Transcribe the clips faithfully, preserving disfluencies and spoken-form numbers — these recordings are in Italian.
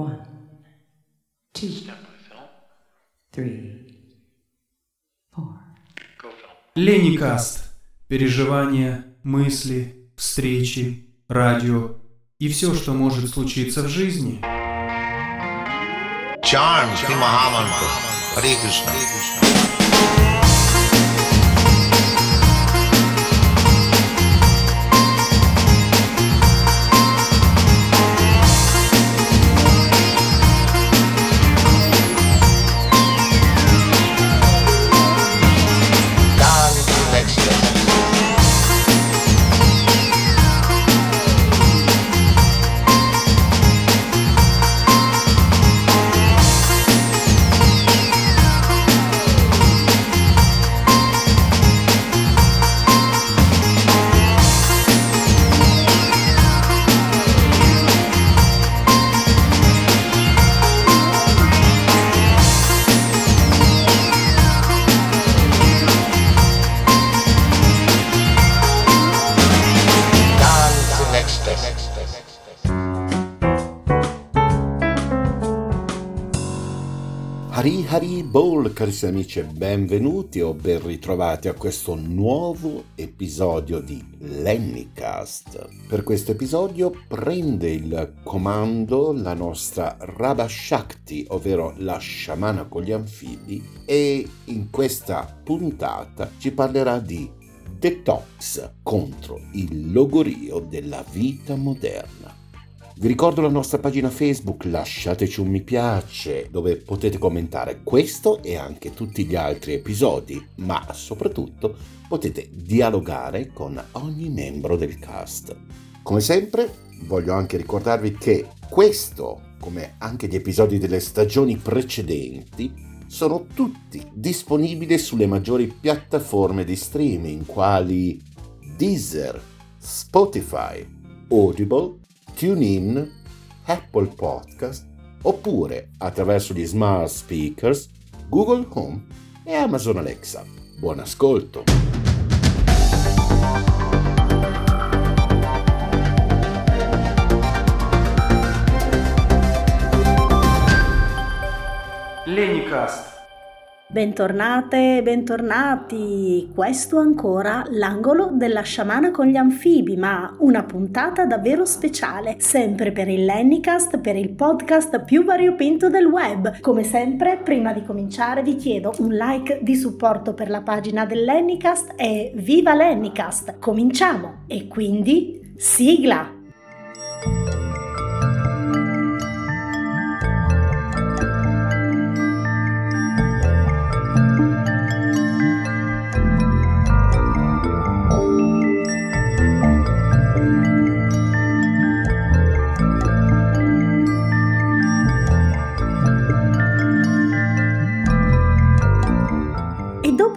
One, two, three, four. LennyCast. Переживания, мысли, встречи, радио и все, что может случиться в жизни. Чан Махаманту. Харе Кришна. Carissimi amici e benvenuti o ben ritrovati a questo nuovo episodio di LennyCast. Per questo episodio prende il comando la nostra Rabashakti, ovvero la sciamana con gli anfibi, e in questa puntata ci parlerà di detox contro il logorio della vita moderna. Vi ricordo la nostra pagina Facebook, lasciateci un mi piace, dove potete commentare questo e anche tutti gli altri episodi, ma soprattutto potete dialogare con ogni membro del cast. Come sempre, voglio anche ricordarvi che questo, come anche gli episodi delle stagioni precedenti, sono tutti disponibili sulle maggiori piattaforme di streaming, quali Deezer, Spotify, Audible, Tune in, Apple Podcast, oppure attraverso gli smart speakers, Google Home e Amazon Alexa. Buon ascolto! LennyCast. Bentornate e bentornati, questo ancora l'angolo della sciamana con gli anfibi, ma una puntata davvero speciale, sempre per il LennyCast, per il podcast più variopinto del web. Come sempre, prima di cominciare vi chiedo un like di supporto per la pagina del LennyCast e viva LennyCast! Cominciamo! E quindi, sigla!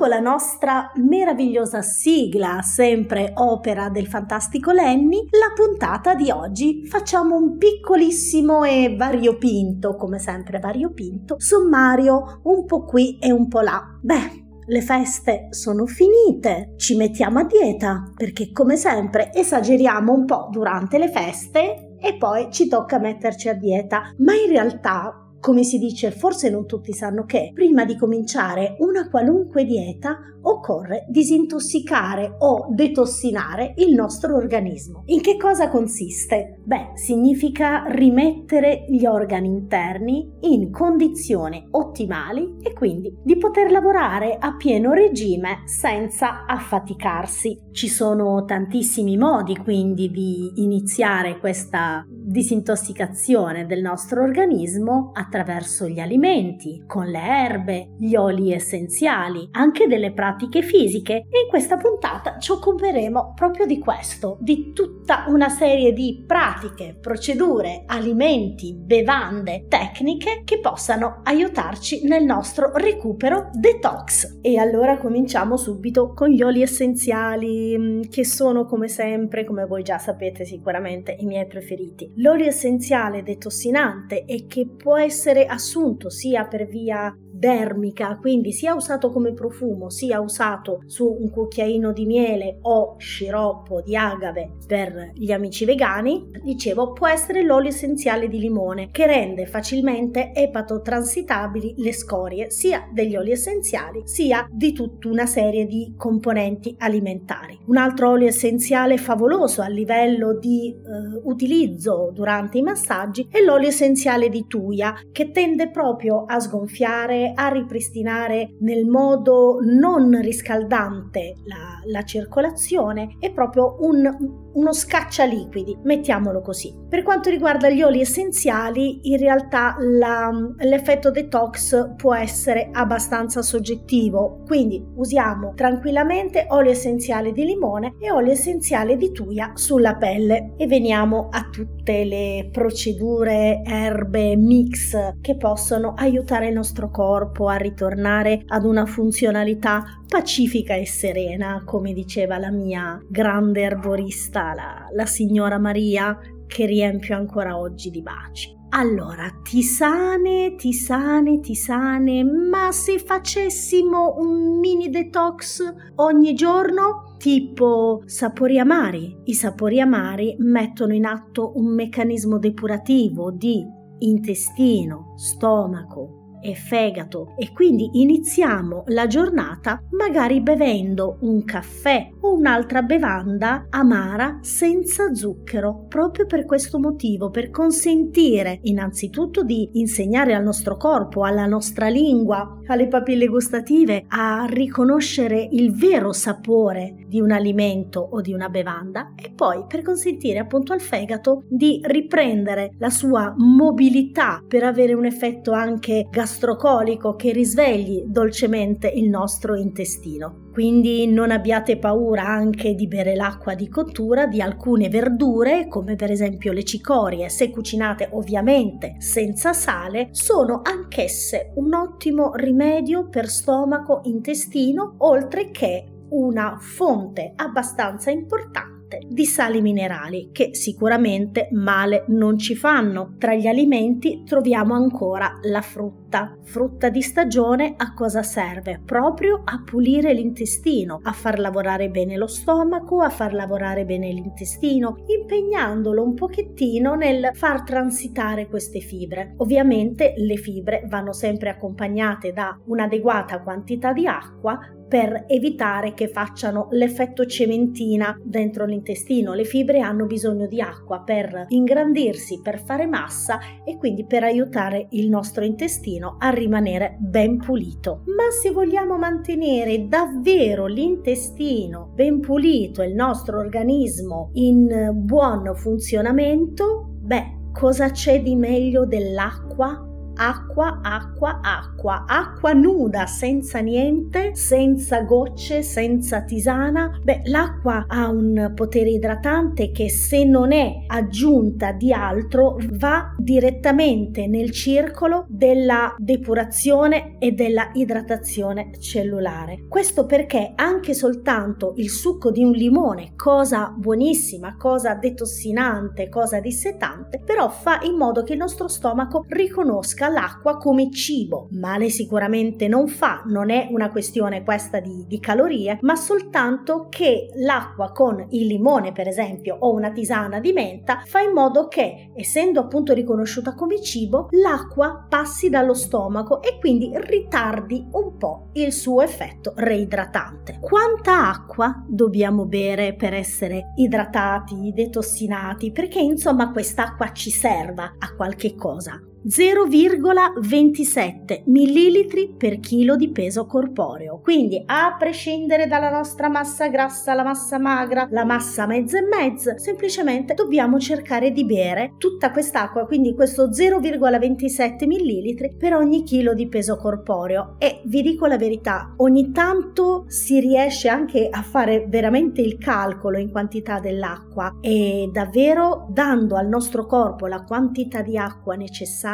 La nostra meravigliosa sigla, sempre opera del fantastico Lenny, la puntata di oggi facciamo un piccolissimo e variopinto, come sempre variopinto, sommario un po' qui e un po' là. Beh, le feste sono finite, ci mettiamo a dieta, perché come sempre esageriamo un po' durante le feste e poi ci tocca metterci a dieta, ma in realtà, come si dice, forse non tutti sanno che prima di cominciare una qualunque dieta occorre disintossicare o detossinare il nostro organismo. In che cosa consiste? Beh, significa rimettere gli organi interni in condizioni ottimali e quindi di poter lavorare a pieno regime senza affaticarsi. Ci sono tantissimi modi quindi di iniziare questa disintossicazione del nostro organismo attraverso gli alimenti, con le erbe, gli oli essenziali, anche delle pratiche fisiche, e in questa puntata ci occuperemo proprio di questo, di tutta una serie di pratiche, procedure, alimenti, bevande, tecniche che possano aiutarci nel nostro recupero detox. E allora cominciamo subito con gli oli essenziali, che sono come sempre, come voi già sapete sicuramente, i miei preferiti. L'olio essenziale detossinante e che può essere assunto sia per via dermica, quindi sia usato come profumo, sia usato su un cucchiaino di miele o sciroppo di agave per gli amici vegani, dicevo, può essere l'olio essenziale di limone, che rende facilmente epatotransitabili le scorie sia degli oli essenziali sia di tutta una serie di componenti alimentari. Un altro olio essenziale favoloso a livello di eh, utilizzo durante i massaggi è l'olio essenziale di tuia, che tende proprio a sgonfiare, a ripristinare nel modo non riscaldante la, la circolazione, è proprio un uno scaccialiquidi, mettiamolo così. Per quanto riguarda gli oli essenziali, in realtà la, l'effetto detox può essere abbastanza soggettivo, quindi usiamo tranquillamente olio essenziale di limone e olio essenziale di tuia sulla pelle. E veniamo a tutte le procedure erbe mix che possono aiutare il nostro corpo a ritornare ad una funzionalità pacifica e serena, come diceva la mia grande erborista, La, la signora Maria, che riempio ancora oggi di baci. Allora, tisane, tisane, tisane, ma se facessimo un mini detox ogni giorno, tipo sapori amari, i sapori amari mettono in atto un meccanismo depurativo di intestino, stomaco e fegato, e quindi iniziamo la giornata magari bevendo un caffè o un'altra bevanda amara senza zucchero, proprio per questo motivo, per consentire innanzitutto di insegnare al nostro corpo, alla nostra lingua, alle papille gustative a riconoscere il vero sapore di un alimento o di una bevanda, e poi per consentire appunto al fegato di riprendere la sua mobilità per avere un effetto anche gastronomico gastrocolico che risvegli dolcemente il nostro intestino. Quindi non abbiate paura anche di bere l'acqua di cottura di alcune verdure, come per esempio le cicorie, se cucinate ovviamente senza sale, sono anch'esse un ottimo rimedio per stomaco, intestino, oltre che una fonte abbastanza importante di sali minerali, che sicuramente male non ci fanno. Tra gli alimenti troviamo ancora la frutta. Frutta di stagione a cosa serve? Proprio a pulire l'intestino, a far lavorare bene lo stomaco, a far lavorare bene l'intestino, impegnandolo un pochettino nel far transitare queste fibre. Ovviamente le fibre vanno sempre accompagnate da un'adeguata quantità di acqua, per evitare che facciano l'effetto cementina dentro l'intestino. Le fibre hanno bisogno di acqua per ingrandirsi, per fare massa, e quindi per aiutare il nostro intestino a rimanere ben pulito. Ma se vogliamo mantenere davvero l'intestino ben pulito e il nostro organismo in buon funzionamento, beh, cosa c'è di meglio dell'acqua? Acqua, acqua, acqua, acqua nuda, senza niente, senza gocce, senza tisana. Beh, l'acqua ha un potere idratante che, se non è aggiunta di altro, va direttamente nel circolo della depurazione e della idratazione cellulare. Questo perché anche soltanto il succo di un limone, cosa buonissima, cosa detossinante, cosa dissetante, però fa in modo che il nostro stomaco riconosca l'acqua come cibo. Male sicuramente non fa, non è una questione questa di, di calorie, ma soltanto che l'acqua con il limone, per esempio, o una tisana di menta, fa in modo che, essendo appunto riconosciuta come cibo, l'acqua passi dallo stomaco e quindi ritardi un po' il suo effetto reidratante. Quanta acqua dobbiamo bere per essere idratati, detossinati, perché insomma quest'acqua ci serva a qualche cosa? zero virgola ventisette millilitri per chilo di peso corporeo, quindi a prescindere dalla nostra massa grassa, la massa magra, la massa mezza e mezza, semplicemente dobbiamo cercare di bere tutta quest'acqua, quindi questo zero virgola ventisette millilitri per ogni chilo di peso corporeo. E vi dico la verità, ogni tanto si riesce anche a fare veramente il calcolo in quantità dell'acqua, e davvero dando al nostro corpo la quantità di acqua necessaria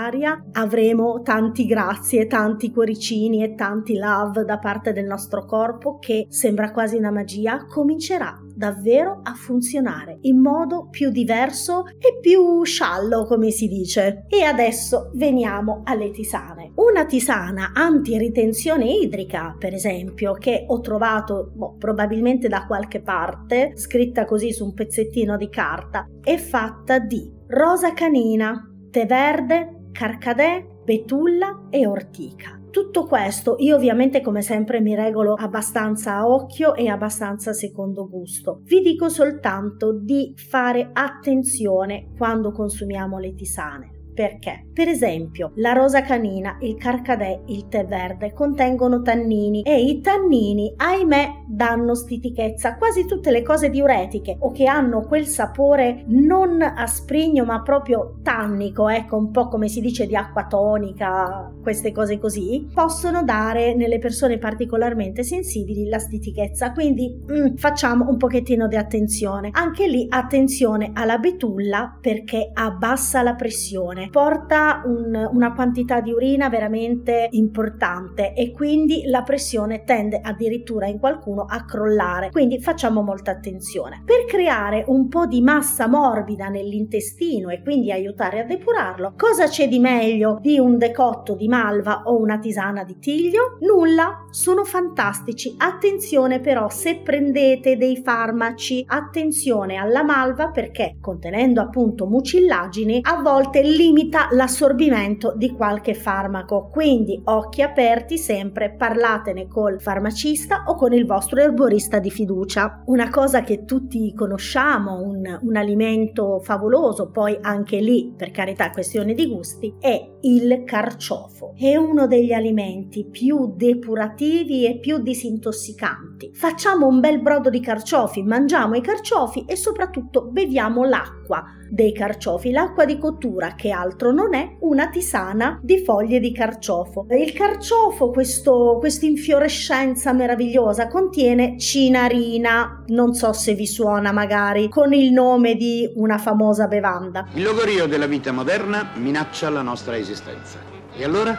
avremo tanti grazie, tanti cuoricini e tanti love da parte del nostro corpo, che sembra quasi una magia, comincerà davvero a funzionare in modo più diverso e più sciallo, come si dice. E adesso veniamo alle tisane. Una tisana anti-ritenzione idrica, per esempio, che ho trovato boh, probabilmente da qualche parte, scritta così su un pezzettino di carta, è fatta di rosa canina, tè verde, carcadè, betulla e ortica. Tutto questo, io ovviamente come sempre mi regolo abbastanza a occhio e abbastanza secondo gusto. Vi dico soltanto di fare attenzione quando consumiamo le tisane. Perché? Per esempio, la rosa canina, il carcadè, il tè verde contengono tannini e i tannini, ahimè, danno stitichezza. Quasi tutte le cose diuretiche o che hanno quel sapore non asprigno ma proprio tannico, ecco, un po' come si dice di acqua tonica, queste cose così, possono dare nelle persone particolarmente sensibili la stitichezza. Quindi mm, facciamo un pochettino di attenzione. Anche lì attenzione alla betulla perché abbassa la pressione. Porta un, una quantità di urina veramente importante e quindi la pressione tende addirittura in qualcuno a crollare, quindi facciamo molta attenzione. Per creare un po' di massa morbida nell'intestino e quindi aiutare a depurarlo, cosa c'è di meglio di un decotto di malva o una tisana di tiglio? Nulla, sono fantastici. Attenzione però, se prendete dei farmaci, attenzione alla malva perché contenendo appunto mucillagini a volte limita l'assorbimento di qualche farmaco, quindi occhi aperti sempre, parlatene col farmacista o con il vostro erborista di fiducia. Una cosa che tutti conosciamo, un, un alimento favoloso, poi anche lì per carità questione di gusti, è il carciofo. È uno degli alimenti più depurativi e più disintossicanti. Facciamo un bel brodo di carciofi, mangiamo i carciofi e soprattutto beviamo l'acqua dei carciofi, l'acqua di cottura che altro non è una tisana di foglie di carciofo. Il carciofo, questo questa infiorescenza meravigliosa, contiene cinarina, non so se vi suona magari, con il nome di una famosa bevanda. Il logorio della vita moderna minaccia la nostra esistenza. E allora?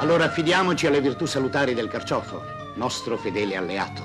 Allora affidiamoci alle virtù salutari del carciofo, nostro fedele alleato.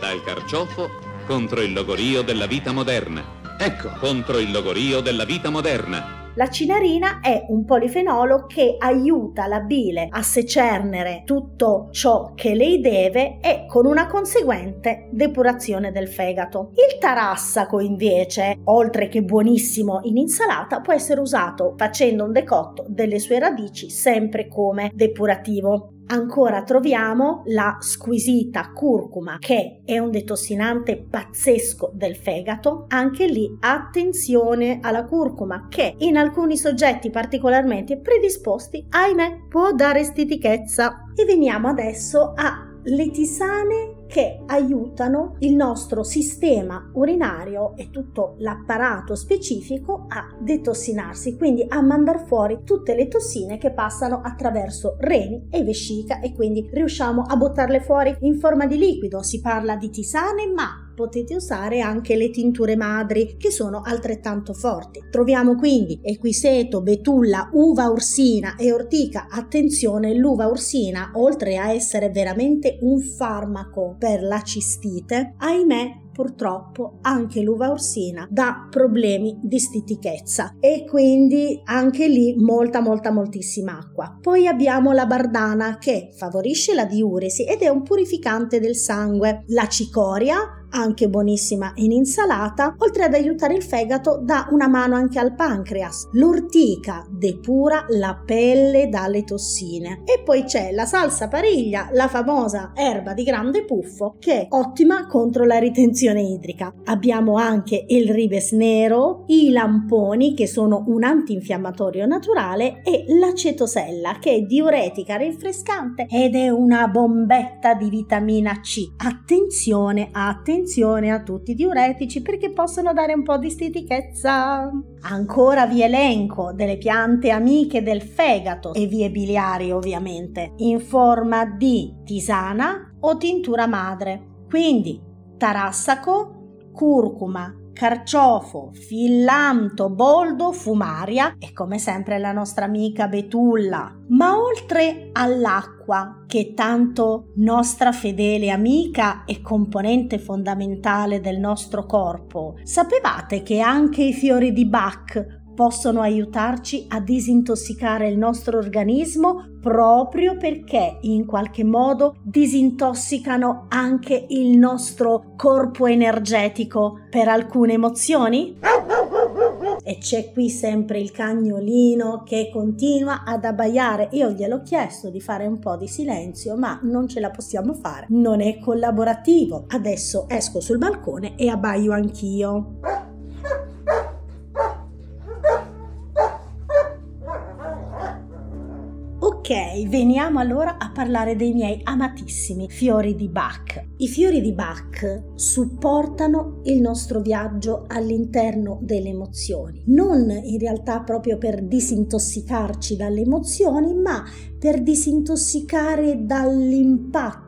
Dal carciofo contro il logorio della vita moderna. Ecco, contro il logorio della vita moderna. La cinarina è un polifenolo che aiuta la bile a secernere tutto ciò che lei deve e con una conseguente depurazione del fegato. Il tarassaco invece, oltre che buonissimo in insalata, può essere usato facendo un decotto delle sue radici sempre come depurativo. Ancora troviamo la squisita curcuma che è un detossinante pazzesco del fegato. Anche lì attenzione alla curcuma che in alcuni soggetti particolarmente predisposti, ahimè, può dare stitichezza. E veniamo adesso alle tisane che aiutano il nostro sistema urinario e tutto l'apparato specifico a detossinarsi, quindi a mandar fuori tutte le tossine che passano attraverso reni e vescica e quindi riusciamo a buttarle fuori in forma di liquido. Si parla di tisane, ma potete usare anche le tinture madri che sono altrettanto forti. Troviamo quindi equiseto, betulla, uva ursina e ortica. Attenzione, l'uva ursina, oltre a essere veramente un farmaco per la cistite, ahimè, purtroppo anche l'uva ursina dà problemi di stitichezza e quindi anche lì molta molta moltissima acqua. Poi abbiamo la bardana che favorisce la diuresi ed è un purificante del sangue. La cicoria, anche buonissima in insalata, oltre ad aiutare il fegato dà una mano anche al pancreas. L'ortica depura la pelle dalle tossine. E poi c'è la salsa pariglia, la famosa erba di grande puffo che è ottima contro la ritenzione idrica. Abbiamo anche il ribes nero, i lamponi che sono un antinfiammatorio naturale e l'acetosella che è diuretica rinfrescante ed è una bombetta di vitamina C. Attenzione, attenzione Attenzione a tutti i diuretici perché possono dare un po' di stitichezza. Ancora vi elenco delle piante amiche del fegato e vie biliari ovviamente in forma di tisana o tintura madre, quindi tarassaco, curcuma, carciofo, fillanto, boldo, fumaria e come sempre la nostra amica betulla. Ma oltre all'acqua, che tanto nostra fedele amica e componente fondamentale del nostro corpo. Sapevate che anche i fiori di Bach possono aiutarci a disintossicare il nostro organismo proprio perché in qualche modo disintossicano anche il nostro corpo energetico per alcune emozioni? E c'è qui sempre il cagnolino che continua ad abbaiare. Io gliel'ho chiesto di fare un po' di silenzio, ma non ce la possiamo fare. Non è collaborativo. Adesso esco sul balcone e abbaio anch'io. Ok, veniamo allora a parlare dei miei amatissimi fiori di Bach. I fiori di Bach supportano il nostro viaggio all'interno delle emozioni, non in realtà proprio per disintossicarci dalle emozioni, ma per disintossicare dall'impatto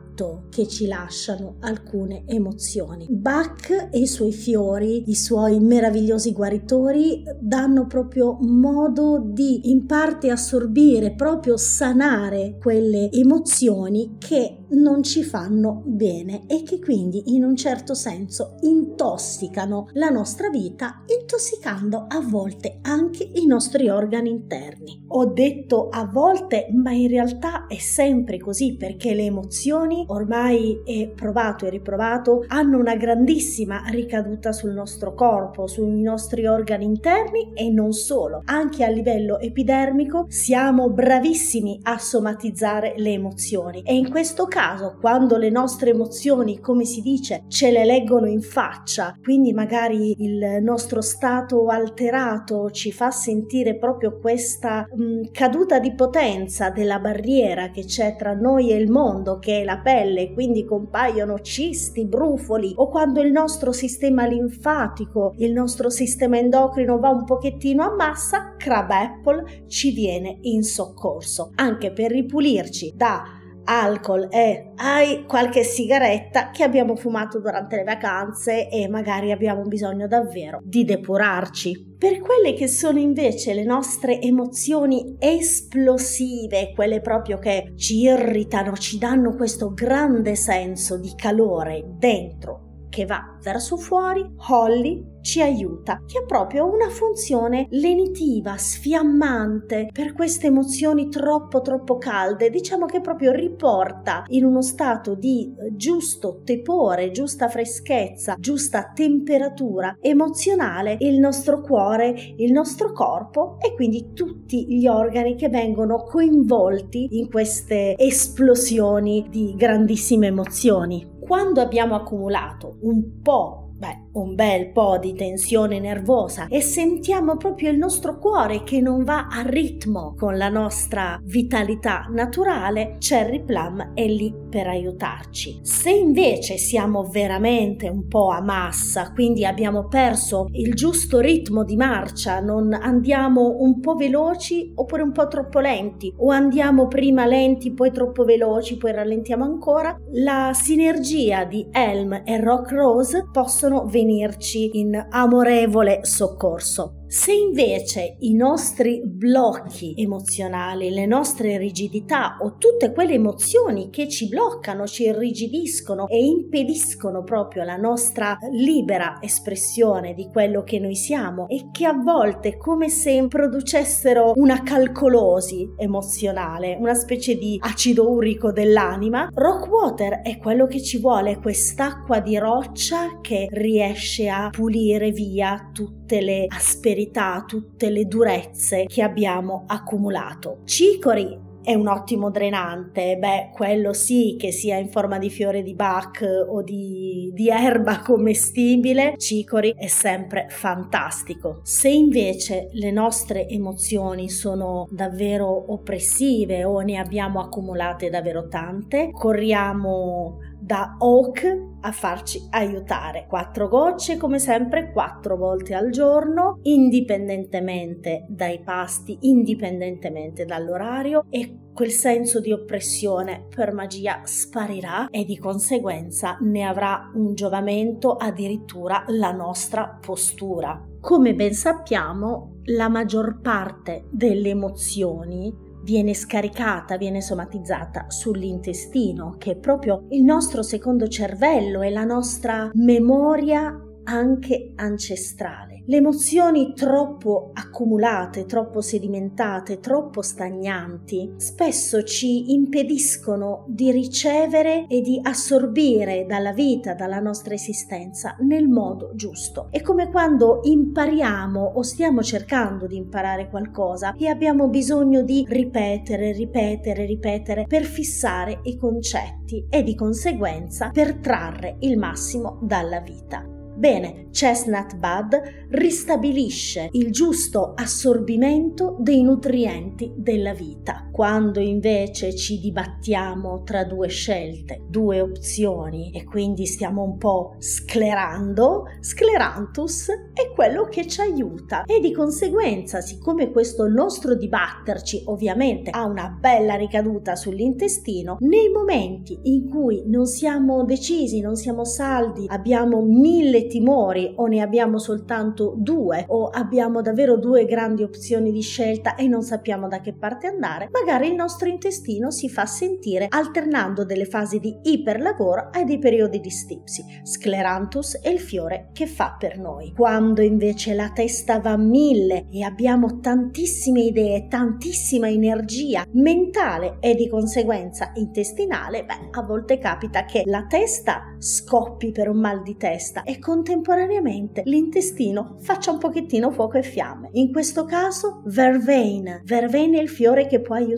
che ci lasciano alcune emozioni. Bach e i suoi fiori, i suoi meravigliosi guaritori, danno proprio modo di in parte assorbire, proprio sanare quelle emozioni che non ci fanno bene e che quindi in un certo senso intossicano la nostra vita, intossicando a volte anche i nostri organi interni. Ho detto a volte, ma in realtà è sempre così, perché le emozioni, ormai è provato e riprovato, hanno una grandissima ricaduta sul nostro corpo, sui nostri organi interni e non solo. Anche a livello epidermico siamo bravissimi a somatizzare le emozioni e in questo caso, quando le nostre emozioni, come si dice, ce le leggono in faccia, quindi magari il nostro stato alterato ci fa sentire proprio questa mh, caduta di potenza della barriera che c'è tra noi e il mondo, che è la pelle, quindi compaiono cisti, brufoli, o quando il nostro sistema linfatico, il nostro sistema endocrino va un pochettino a massa, Crabapple ci viene in soccorso, anche per ripulirci da alcol e hai qualche sigaretta che abbiamo fumato durante le vacanze e magari abbiamo bisogno davvero di depurarci. Per quelle che sono invece le nostre emozioni esplosive, quelle proprio che ci irritano, ci danno questo grande senso di calore dentro che va verso fuori, Holly ci aiuta, che ha proprio una funzione lenitiva, sfiammante per queste emozioni troppo troppo calde. Diciamo che proprio riporta in uno stato di giusto tepore, giusta freschezza, giusta temperatura emozionale il nostro cuore, il nostro corpo e quindi tutti gli organi che vengono coinvolti in queste esplosioni di grandissime emozioni. Quando abbiamo accumulato un po' Beh, un bel po' di tensione nervosa e sentiamo proprio il nostro cuore che non va a ritmo con la nostra vitalità naturale, Cherry Plum è lì per aiutarci. Se invece siamo veramente un po' a massa, quindi abbiamo perso il giusto ritmo di marcia, non andiamo un po' veloci oppure un po' troppo lenti, o andiamo prima lenti poi troppo veloci poi rallentiamo ancora, la sinergia di Elm e Rock Rose possono venirci in amorevole soccorso. Se invece i nostri blocchi emozionali, le nostre rigidità o tutte quelle emozioni che ci bloccano, ci irrigidiscono e impediscono proprio la nostra libera espressione di quello che noi siamo e che a volte come se producessero una calcolosi emozionale, una specie di acido urico dell'anima, Rock Water è quello che ci vuole, quest'acqua di roccia che riesce a pulire via tutte le asperità, tutte le durezze che abbiamo accumulato. Cicoria è un ottimo drenante, beh, quello sì, che sia in forma di fiore di Bach o di, di erba commestibile, cicoria è sempre fantastico. Se invece le nostre emozioni sono davvero oppressive o ne abbiamo accumulate davvero tante, corriamo da Oak a farci aiutare. Quattro gocce, come sempre, quattro volte al giorno, indipendentemente dai pasti, indipendentemente dall'orario, e quel senso di oppressione per magia sparirà e di conseguenza ne avrà un giovamento addirittura la nostra postura. Come ben sappiamo, la maggior parte delle emozioni viene scaricata, viene somatizzata sull'intestino, che è proprio il nostro secondo cervello e la nostra memoria anche ancestrale. Le emozioni troppo accumulate, troppo sedimentate, troppo stagnanti, spesso ci impediscono di ricevere e di assorbire dalla vita, dalla nostra esistenza, nel modo giusto. È come quando impariamo o stiamo cercando di imparare qualcosa e abbiamo bisogno di ripetere, ripetere, ripetere per fissare i concetti e di conseguenza per trarre il massimo dalla vita. Bene, Chestnut Bud ristabilisce il giusto assorbimento dei nutrienti della vita. Quando invece ci dibattiamo tra due scelte, due opzioni, e quindi stiamo un po' sclerando, scleranthus è quello che ci aiuta. E di conseguenza, siccome questo nostro dibatterci ovviamente ha una bella ricaduta sull'intestino, nei momenti in cui non siamo decisi, non siamo saldi, abbiamo mille timori o ne abbiamo soltanto due o abbiamo davvero due grandi opzioni di scelta e non sappiamo da che parte andare, magari il nostro intestino si fa sentire alternando delle fasi di iperlavoro ai dei periodi di stipsi. Scleranthus è il fiore che fa per noi. Quando invece la testa va a mille e abbiamo tantissime idee, tantissima energia mentale e di conseguenza intestinale, beh, a volte capita che la testa scoppi per un mal di testa e contemporaneamente l'intestino faccia un pochettino fuoco e fiamme. In questo caso vervain. Vervain è il fiore che può aiutarci.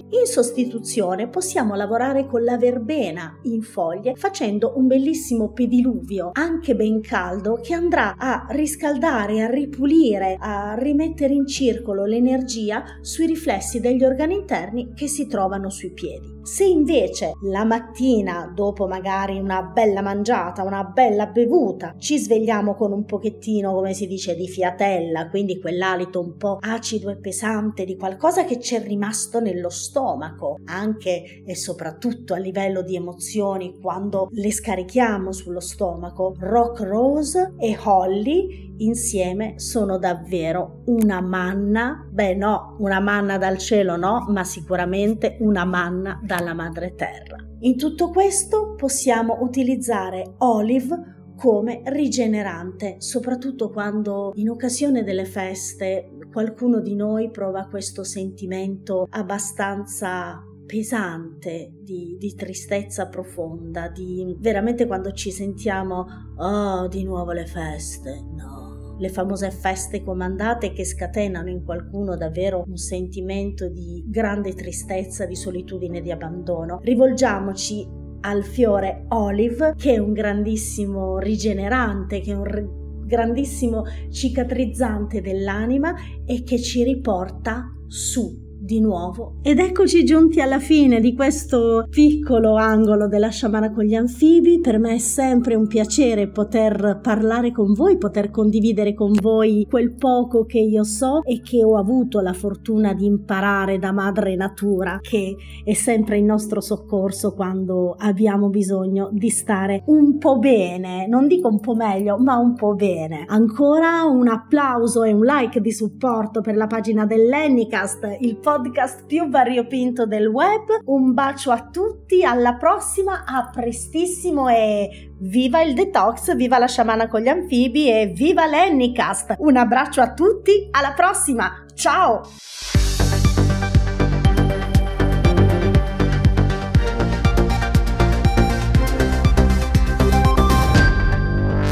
In sostituzione possiamo lavorare con la verbena in foglie facendo un bellissimo pediluvio anche ben caldo che andrà a riscaldare, a ripulire, a rimettere in circolo l'energia sui riflessi degli organi interni che si trovano sui piedi. Se invece la mattina, dopo magari una bella mangiata, una bella bevuta, ci svegliamo con un pochettino, come si dice, di fiatella, quindi quell'alito un po' acido e pesante di qualcosa che ci è rimasto nello stomaco, anche e soprattutto a livello di emozioni quando le scarichiamo sullo stomaco, Rock Rose e Holly insieme sono davvero una manna, beh no, una manna dal cielo no, ma sicuramente una manna dalla madre terra. In tutto questo possiamo utilizzare Olive come rigenerante, soprattutto quando in occasione delle feste qualcuno di noi prova questo sentimento abbastanza pesante di, di tristezza profonda, di veramente quando ci sentiamo oh di nuovo le feste, no. Le famose feste comandate che scatenano in qualcuno davvero un sentimento di grande tristezza, di solitudine, di abbandono. Rivolgiamoci al fiore Olive, che è un grandissimo rigenerante, che è un re- grandissimo cicatrizzante dell'anima e che ci riporta su di nuovo. Ed eccoci giunti alla fine di questo piccolo angolo della sciamana con gli anfibi. Per me è sempre un piacere poter parlare con voi, poter condividere con voi quel poco che io so e che ho avuto la fortuna di imparare da madre natura, che è sempre in nostro soccorso quando abbiamo bisogno di stare un po' bene, non dico un po' meglio, ma un po' bene. Ancora un applauso e un like di supporto per la pagina del LennyCast, il podcast podcast più variopinto del web. Un bacio a tutti, alla prossima, a prestissimo e viva il detox, viva la sciamana con gli anfibi e viva LennyCast. Un abbraccio a tutti, alla prossima, ciao!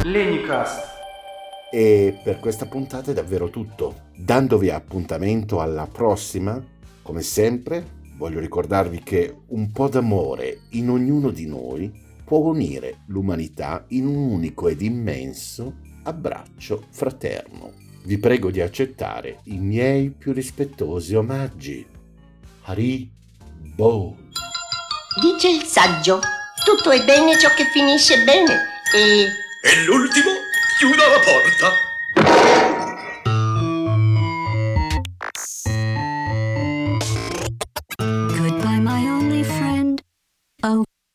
LennyCast. E per questa puntata è davvero tutto. Dandovi appuntamento alla prossima, come sempre, voglio ricordarvi che un po' d'amore in ognuno di noi può unire l'umanità in un unico ed immenso abbraccio fraterno. Vi prego di accettare i miei più rispettosi omaggi. Hari Bo. Dice il saggio, tutto è bene ciò che finisce bene e... E l'ultimo chiuda la porta.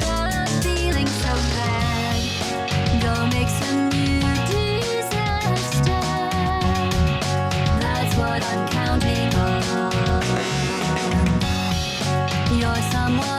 start feeling so bad. Go make some new disaster. That's what I'm counting on. You're someone